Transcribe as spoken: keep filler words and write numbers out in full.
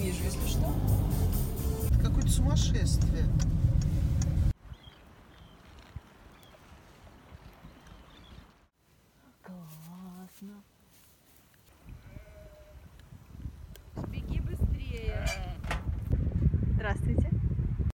вижу, если что. Это какое-то сумасшествие.